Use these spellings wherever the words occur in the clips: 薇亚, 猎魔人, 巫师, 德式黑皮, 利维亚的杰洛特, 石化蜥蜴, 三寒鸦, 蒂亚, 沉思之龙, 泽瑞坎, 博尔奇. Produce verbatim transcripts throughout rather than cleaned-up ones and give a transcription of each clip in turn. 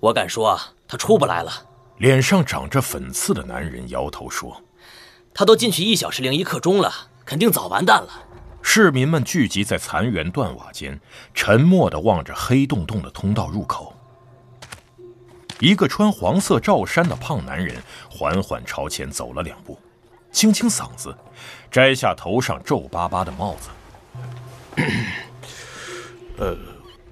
我敢说啊，他出不来了。脸上长着粉刺的男人摇头说：“他都进去一小时零一刻钟了，肯定早完蛋了。”市民们聚集在残垣断瓦间，沉默地望着黑洞洞的通道入口。一个穿黄色罩衫的胖男人缓缓朝前走了两步，清清嗓子，摘下头上皱巴巴的帽子。呃，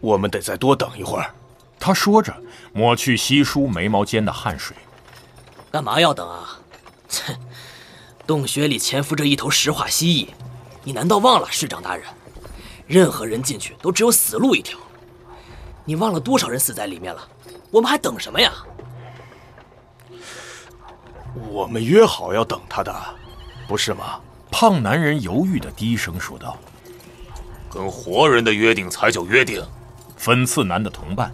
我们得再多等一会儿。他说着，抹去稀疏眉毛间的汗水。干嘛要等啊？切，洞穴里潜伏着一头石化蜥蜴，你难道忘了，市长大人？任何人进去都只有死路一条。你忘了多少人死在里面了？我们还等什么呀？我们约好要等他的，不是吗？胖男人犹豫地低声说道：“跟活人的约定才叫约定。”粉刺男的同伴，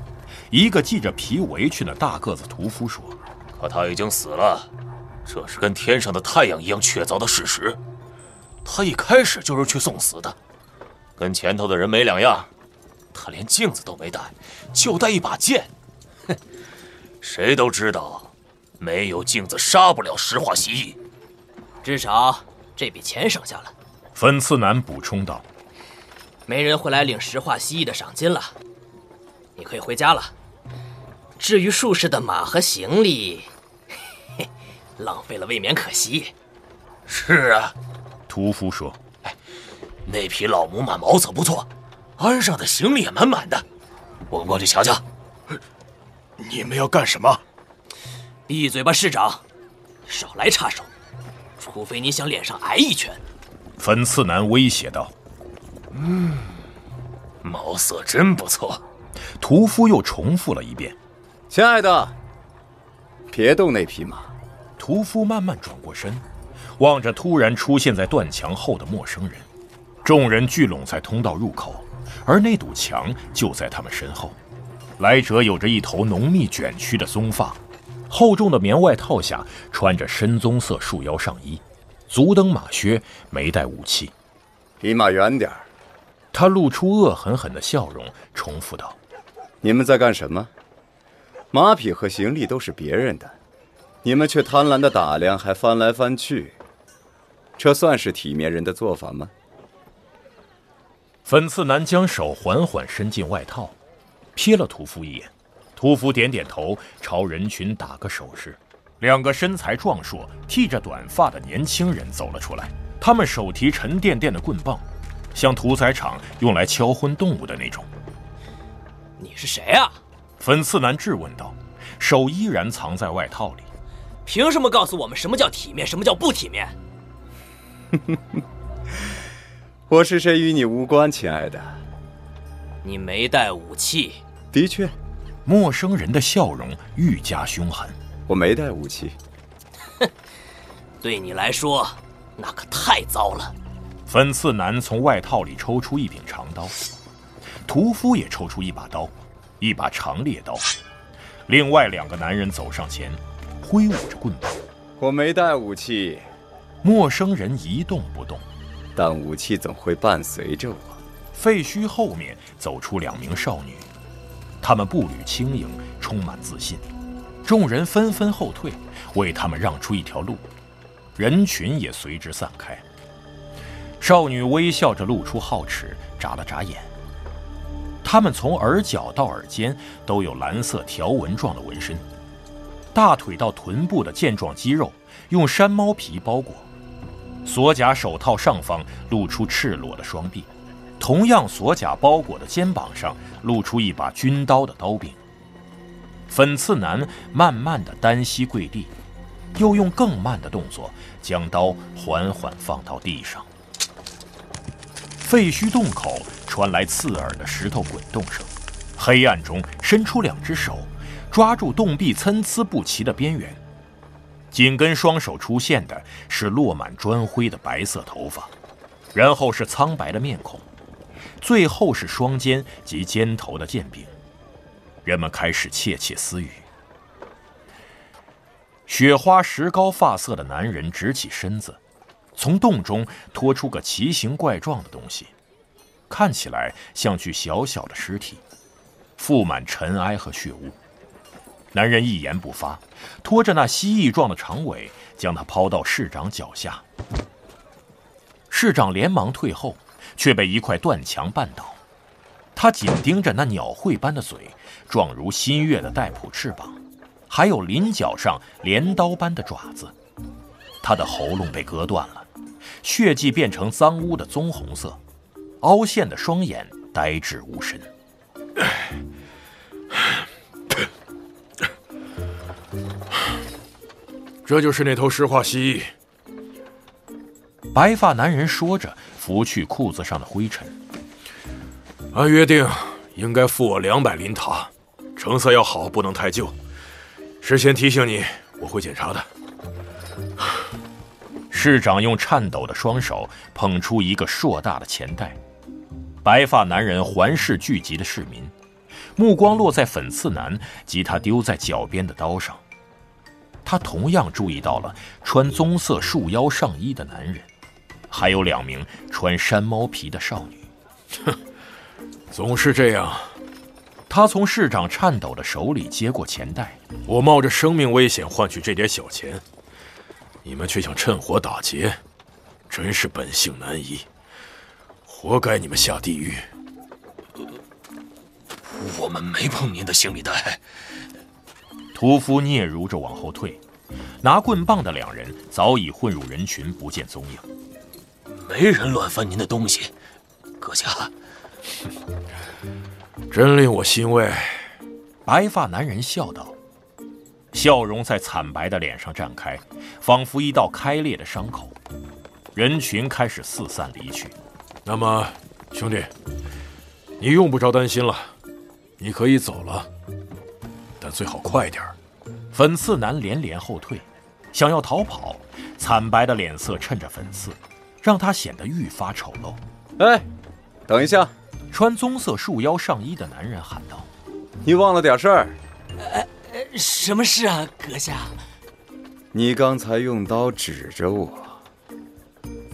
一个系着皮围裙的大个子屠夫说：“可他已经死了，这是跟天上的太阳一样确凿的事实。他一开始就是去送死的，跟前头的人没两样。他连镜子都没带，就带一把剑。哼，谁都知道，没有镜子杀不了石化蜥蜴。至少这笔钱省下了。”粉刺男补充道：“没人会来领石化蜥蜴的赏金了。”你可以回家了。至于术士的马和行李，嘿，浪费了未免可惜。是啊，屠夫说：“哎，那匹老母马毛色不错，鞍上的行李也满满的。我们过去瞧瞧。”你们要干什么？闭嘴吧，市长！少来插手，除非你想脸上挨一拳。”粉刺男威胁道。“嗯，毛色真不错。”屠夫又重复了一遍。“亲爱的，别动那匹马。”屠夫慢慢转过身，望着突然出现在断墙后的陌生人。众人聚拢在通道入口，而那堵墙就在他们身后。来者有着一头浓密卷曲的棕发，厚重的棉外套下穿着深棕色束腰上衣，足蹬马靴，没带武器。“离马远点。”他露出恶狠狠的笑容，重复道：“你们在干什么？马匹和行李都是别人的，你们却贪婪地打量，还翻来翻去，这算是体面人的做法吗？”粉刺男将手缓缓伸进外套，瞥了屠夫一眼。屠夫点点头，朝人群打个手势。两个身材壮硕、剃着短发的年轻人走了出来，他们手提沉甸甸的棍棒，像屠宰场用来敲昏动物的那种。“你是谁啊？”粉刺男质问道，手依然藏在外套里。“凭什么告诉我们什么叫体面，什么叫不体面？”“我是谁与你无关，亲爱的。”“你没带武器。”“的确。”陌生人的笑容愈加凶狠。“我没带武器。”“哼，对你来说，那可太糟了。”粉刺男从外套里抽出一柄长刀，屠夫也抽出一把刀，一把长猎刀。另外两个男人走上前，挥舞着棍棒。“我没带武器。”陌生人一动不动。“但武器总会伴随着我。”废墟后面走出两名少女，她们步履轻盈，充满自信。众人纷纷后退，为她们让出一条路，人群也随之散开。少女微笑着露出皓齿，眨了眨眼。她们从耳角到耳尖都有蓝色条纹状的纹身，大腿到臀部的健壮肌肉用山猫皮包裹，锁甲手套上方露出赤裸的双臂，同样锁甲包裹的肩膀上露出一把军刀的刀柄。粉刺男慢慢的单膝跪地，又用更慢的动作将刀缓缓放到地上。废墟洞口传来刺耳的石头滚动声，黑暗中伸出两只手，抓住洞壁参差不齐的边缘。紧跟双手出现的是落满砖灰的白色头发，然后是苍白的面孔，最后是双肩及肩头的剑柄。人们开始窃窃私语。雪花石膏发色的男人直起身子，从洞中拖出个奇形怪状的东西，看起来像具小小的尸体。覆满尘埃和血污。男人一言不发，拖着那蜥蜴状的长尾，将它抛到市长脚下。市长连忙退后，却被一块断墙绊倒。他紧盯着那鸟喙般的嘴，状如新月的带蹼翅膀，还有鳞角上镰刀般的爪子。他的喉咙被割断了，血迹变成脏污的棕红色，凹陷的双眼呆滞无神。这就是那头石化蜥蜴。白发男人说着，拂去裤子上的灰尘。按约定，应该付我两百林塔，成色要好，不能太旧。事先提醒你，我会检查的。市长用颤抖的双手捧出一个硕大的钱袋。白发男人环视聚集的市民，目光落在粉刺男及他丢在脚边的刀上。他同样注意到了穿棕色束腰上衣的男人，还有两名穿山猫皮的少女。哼，总是这样。他从市长颤抖的手里接过钱袋。我冒着生命危险换取这点小钱，你们却想趁火打劫，真是本性难移，活该你们下地狱。呃、我们没碰您的行李袋。屠夫嗫嚅着往后退，拿棍棒的两人早已混入人群，不见踪影。没人乱翻您的东西，阁下。真令我欣慰。白发男人笑道。笑容在惨白的脸上绽开，仿佛一道开裂的伤口。人群开始四散离去。那么，兄弟，你用不着担心了，你可以走了，但最好快点儿。粉刺男连连后退，想要逃跑，惨白的脸色衬着粉刺，让他显得愈发丑陋。哎，等一下！穿棕色束腰上衣的男人喊道：“你忘了点事儿。”哎。什么事啊，阁下？你刚才用刀指着我。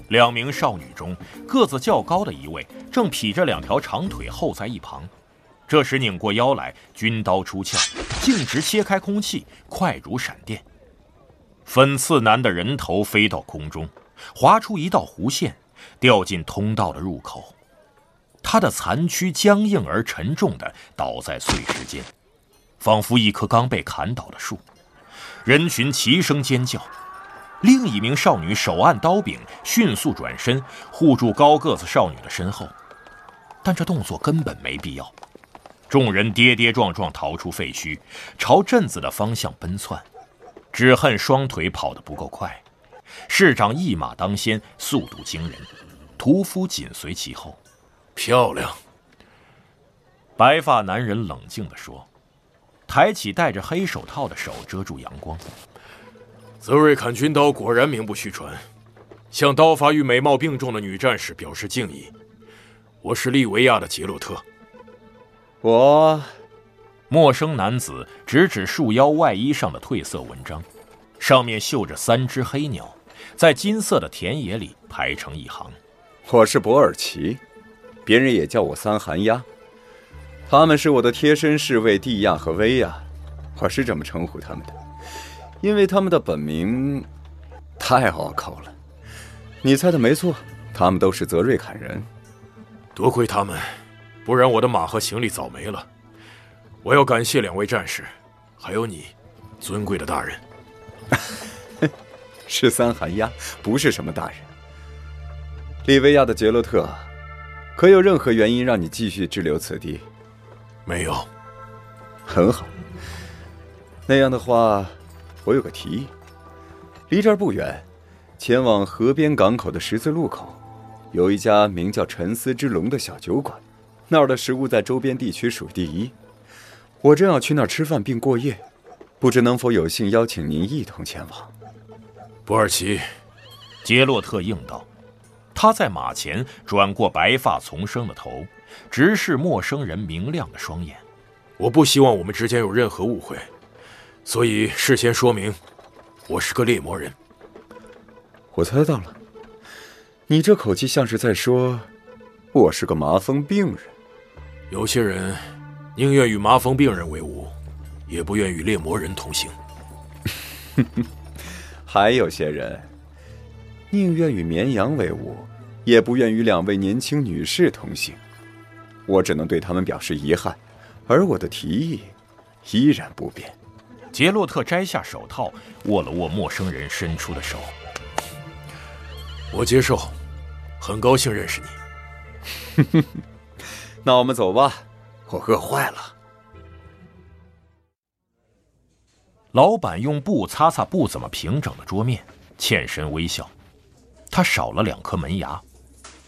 两名少女中，个子较高的一位正劈着两条长腿后在一旁，这时拧过腰来，军刀出鞘，径直切开空气，快如闪电。粉刺男的人头飞到空中，划出一道弧线，掉进通道的入口。他的残躯僵硬而沉重地倒在碎石间，仿佛一棵刚被砍倒的树。人群齐声尖叫。另一名少女手按刀柄，迅速转身护住高个子少女的身后，但这动作根本没必要。众人跌跌撞撞逃出废墟，朝镇子的方向奔窜，只恨双腿跑得不够快。市长一马当先，速度惊人，屠夫紧随其后。漂亮，白发男人冷静地说，抬起戴着黑手套的手遮住阳光。泽瑞砍军刀果然名不虚传，向刀法与美貌并重的女战士表示敬意。我是利维亚的杰洛特。我，陌生男子指指束腰外衣上的褪色纹章，上面绣着三只黑鸟，在金色的田野里排成一行。我是博尔奇，别人也叫我三寒鸦。他们是我的贴身侍卫蒂亚和薇亚，我是这么称呼他们的，因为他们的本名太拗口了。你猜的没错，他们都是泽瑞砍人。多亏他们，不然我的马和行李早没了。我要感谢两位战士，还有你，尊贵的大人。是三寒鸦，不是什么大人。利维亚的杰洛特，可有任何原因让你继续滞留此地？没有。很好，那样的话，我有个提议。离这儿不远，前往河边港口的十字路口，有一家名叫沉思之龙的小酒馆，那儿的食物在周边地区属第一。我正要去那儿吃饭并过夜，不知能否有幸邀请您一同前往。博尔奇，杰洛特应道。他在马前转过白发丛生的头，直视陌生人明亮的双眼。我不希望我们之间有任何误会，所以事先说明，我是个猎魔人。我猜到了，你这口气像是在说我是个麻风病人。有些人宁愿与麻风病人为伍，也不愿与猎魔人同行。还有些人，宁愿与绵羊为伍，也不愿与两位年轻女士同行。我只能对他们表示遗憾，而我的提议依然不变。杰洛特摘下手套，握了握陌生人伸出的手。我接受，很高兴认识你。那我们走吧，我饿坏了。老板用布擦擦不怎么平整的桌面，欠身微笑。他少了两颗门牙。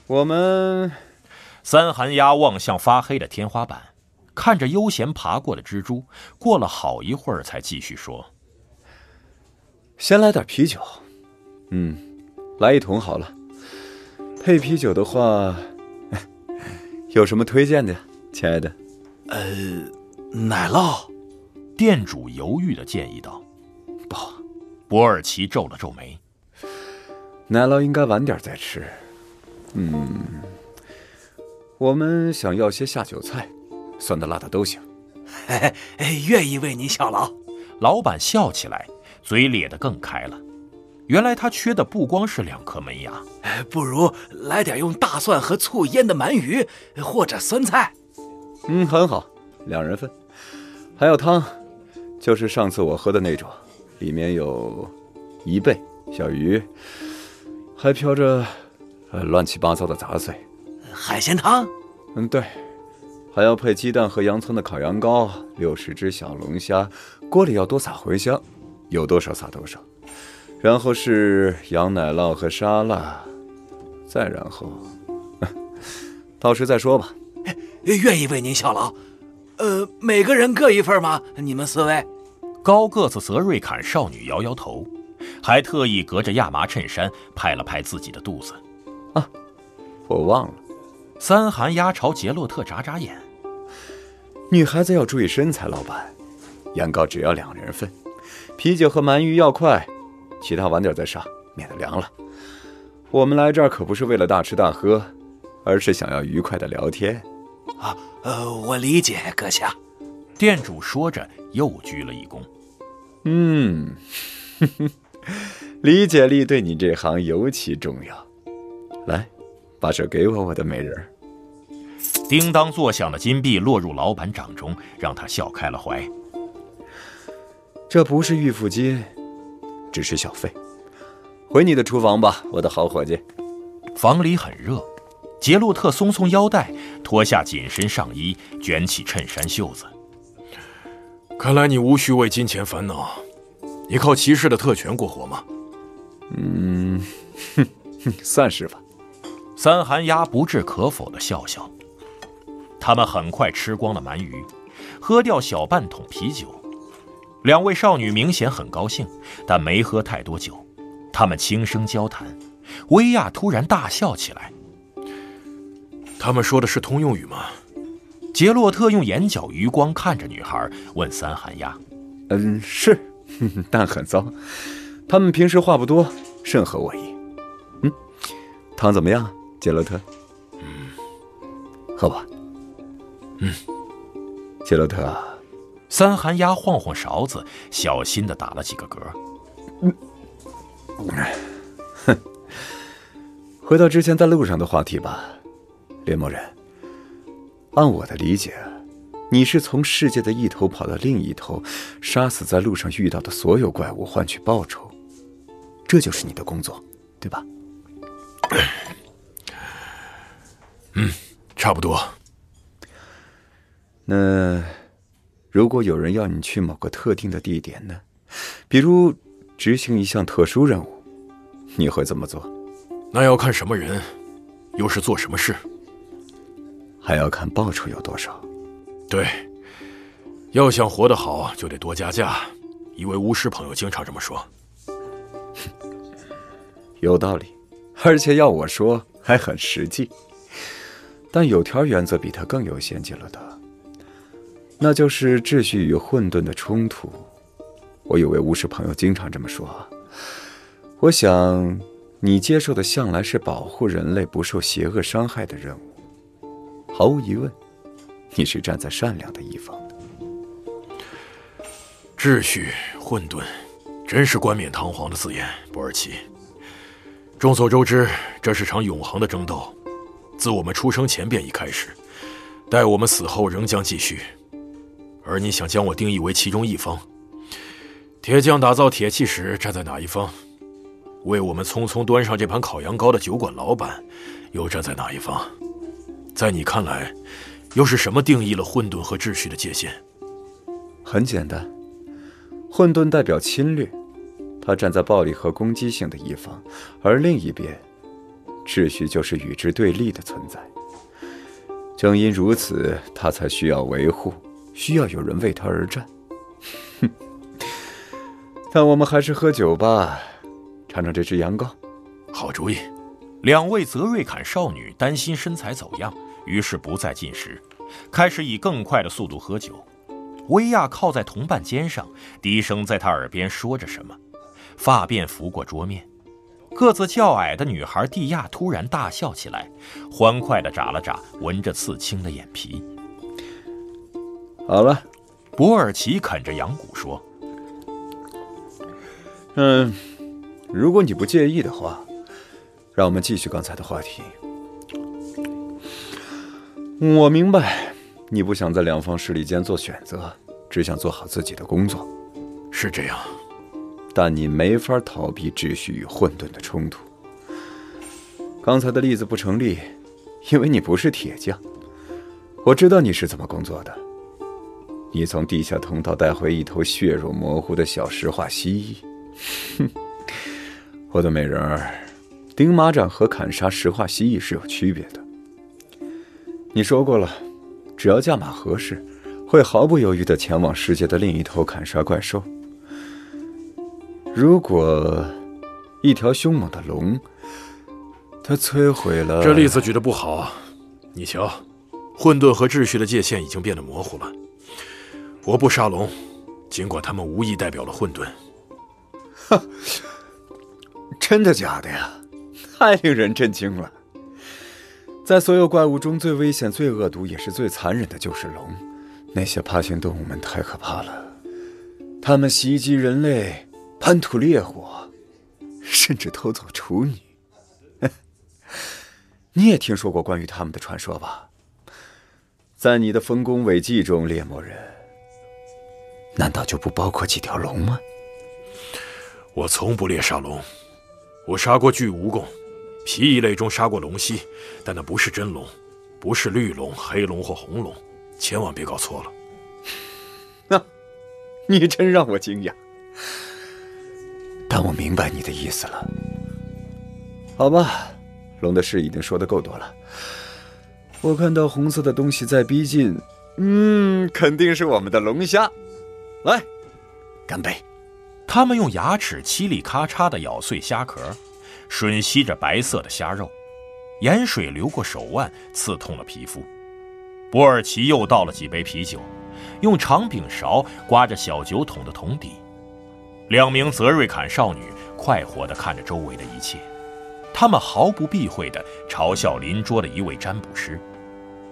我们三寒鸦望向发黑的天花板，看着悠闲爬过的蜘蛛，过了好一会儿才继续说：“先来点啤酒，嗯，来一桶好了。配啤酒的话，有什么推荐的，亲爱的？”“呃，奶酪。”店主犹豫地建议道。“不。”博尔奇皱了皱眉。“奶酪应该晚点再吃。嗯。”“我们想要些下酒菜，酸的辣的都行。”“哎哎，愿意为您效劳。”老板笑起来，嘴咧得更开了。原来他缺的不光是两颗门牙。“不如来点用大蒜和醋腌的鳗鱼，或者酸菜。”“嗯，很好，两人份。还有汤，就是上次我喝的那种，里面有贻贝、小鱼，还飘着呃乱七八糟的杂碎。”“海鲜汤。”“嗯，对，还要配鸡蛋和洋葱的烤羊羔，六十只小龙虾，锅里要多撒茴香，有多少撒多少。然后是羊奶酪和沙拉，再然后，到时再说吧。”“愿意为您效劳。呃，每个人各一份吗？你们四位？”高个子泽瑞坎少女摇摇头，还特意隔着亚麻衬衫拍了拍自己的肚子。“啊，我忘了。”三寒鸦朝杰洛特眨眨眼。“女孩子要注意身材，老板。羊羔只要两人份，啤酒和鳗鱼要快，其他晚点再上，免得凉了。我们来这儿可不是为了大吃大喝，而是想要愉快的聊天。”“啊，呃，我理解，阁下。”店主说着又鞠了一躬。“嗯，呵呵，理解力对你这行尤其重要。来，把手给我，我的美人。”叮当作响的金币落入老板掌中，让他笑开了怀。“这不是预付金，只是小费。回你的厨房吧，我的好伙计。”房里很热。杰洛特松松腰带，脱下紧身上衣，卷起衬衫袖子。“看来你无需为金钱烦恼。你靠骑士的特权过活吗？”“嗯，哼，算是吧。”三寒鸦不置可否地笑笑。他们很快吃光了鳗鱼，喝掉小半桶啤酒。两位少女明显很高兴，但没喝太多酒。他们轻声交谈，薇娅突然大笑起来。“他们说的是通用语吗？”杰洛特用眼角余光看着女孩，问三寒鸦：“嗯，是，但很糟。他们平时话不多，甚合我意。嗯，汤怎么样，杰洛特？”“嗯，喝吧。”“嗯，杰洛特。”三寒鸦晃晃勺子，小心地打了几个嗝。“嗯，哼，回到之前在路上的话题吧。猎魔人，按我的理解，你是从世界的一头跑到另一头，杀死在路上遇到的所有怪物，换取报酬，这就是你的工作，对吧？”“嗯，差不多。”“那如果有人要你去某个特定的地点呢？比如执行一项特殊任务，你会怎么做？”“那要看什么人，又是做什么事。”“还要看报酬有多少。”“对，要想活得好，就得多加价。一位巫师朋友经常这么说。”“有道理，而且要我说还很实际。但有条原则比它更有先进了的，那就是秩序与混沌的冲突。我有位巫师朋友经常这么说。我想，你接受的向来是保护人类不受邪恶伤害的任务。”“毫无疑问，你是站在善良的一方的。秩序混沌，真是冠冕堂皇的字眼，博尔奇。众所周知，这是场永恒的争斗，自我们出生前便已开始，待我们死后仍将继续。而你想将我定义为其中一方。铁匠打造铁器时站在哪一方？为我们匆匆端上这盘烤羊羔的酒馆老板又站在哪一方？在你看来，又是什么定义了混沌和秩序的界限？很简单，混沌代表侵略，它站在暴力和攻击性的一方，而另一边，秩序就是与之对立的存在。正因如此，它才需要维护，需要有人为它而战。哼，但我们还是喝酒吧，尝尝这只羊羔。好主意。两位泽瑞坎少女担心身材走样，于是不再进食，开始以更快的速度喝酒。薇娅靠在同伴肩上，低声在她耳边说着什么，发辫拂过桌面。个子较矮的女孩蒂亚突然大笑起来，欢快地眨了眨闻着刺青的眼皮。好了，博尔奇啃着羊骨说：“嗯，如果你不介意的话。”让我们继续刚才的话题。我明白，你不想在两方势力间做选择，只想做好自己的工作。是这样，但你没法逃避秩序与混沌的冲突。刚才的例子不成立，因为你不是铁匠。我知道你是怎么工作的。你从地下通道带回一头血肉模糊的小石化蜥蜴。我的美人儿。钉马掌和砍杀石化蜥蜴是有区别的。你说过了，只要价码合适，会毫不犹豫地前往世界的另一头砍杀怪兽。如果一条凶猛的龙，它摧毁了……这例子举得不好。你瞧，混沌和秩序的界限已经变得模糊了。我不杀龙，尽管他们无疑代表了混沌。哈，真的假的呀？太令人震惊了！在所有怪物中，最危险、最恶毒也是最残忍的就是龙。那些爬行动物们太可怕了，它们袭击人类，攀吐烈火，甚至偷走处女。你也听说过关于他们的传说吧？在你的丰功伟绩中，猎魔人，难道就不包括几条龙吗？我从不猎杀龙，我杀过巨蜈蚣。皮一类中杀过龙蜥，但那不是真龙，不是绿龙、黑龙或红龙，千万别搞错了。那、啊，你真让我惊讶，但我明白你的意思了。好吧，龙的事已经说得够多了。我看到红色的东西在逼近，嗯，肯定是我们的龙虾。来，干杯！他们用牙齿嘁里咔嚓地咬碎虾壳。吮吸着白色的虾肉，盐水流过手腕，刺痛了皮肤。博尔奇又倒了几杯啤酒，用长柄勺刮着小酒桶的桶底。两名泽瑞坎少女快活地看着周围的一切，她们毫不避讳地嘲笑邻桌的一位占卜师。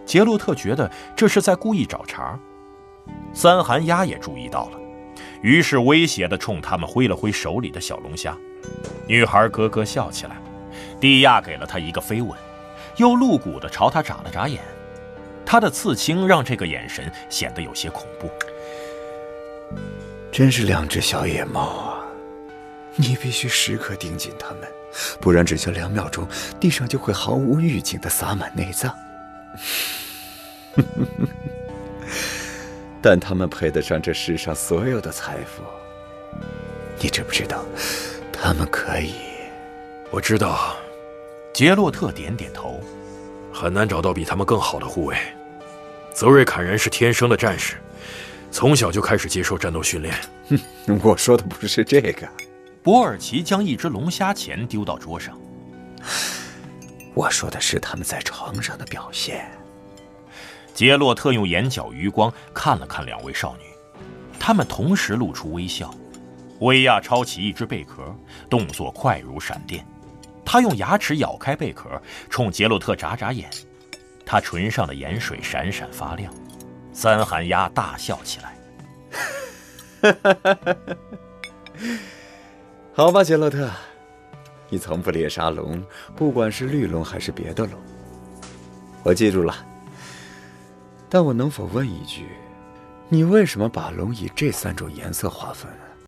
杰洛特觉得这是在故意找茬。三寒鸦也注意到了，于是威胁地冲他们挥了挥手里的小龙虾。女孩咯咯笑起来，蒂亚给了她一个飞吻，又露骨地朝她眨了眨眼。她的刺青让这个眼神显得有些恐怖。真是两只小野猫啊！你必须时刻盯紧它们，不然只需两秒钟，地上就会毫无预警地洒满内脏。但它们配得上这世上所有的财富。你知不知道？他们可以，我知道。杰洛特点点头。很难找到比他们更好的护卫。泽瑞坎人是天生的战士，从小就开始接受战斗训练。哼，我说的不是这个。博尔奇将一只龙虾钳丢到桌上。我说的是他们在床上的表现。杰洛特用眼角余光看了看两位少女，她们同时露出微笑。薇娅抄起一只贝壳，动作快如闪电。她用牙齿咬开贝壳，冲杰洛特眨眨眼。她唇上的盐水闪闪发亮。三寒鸦大笑起来。好吧，杰洛特，你从不猎杀龙，不管是绿龙还是别的龙，我记住了。但我能否问一句，你为什么把龙以这三种颜色划分啊？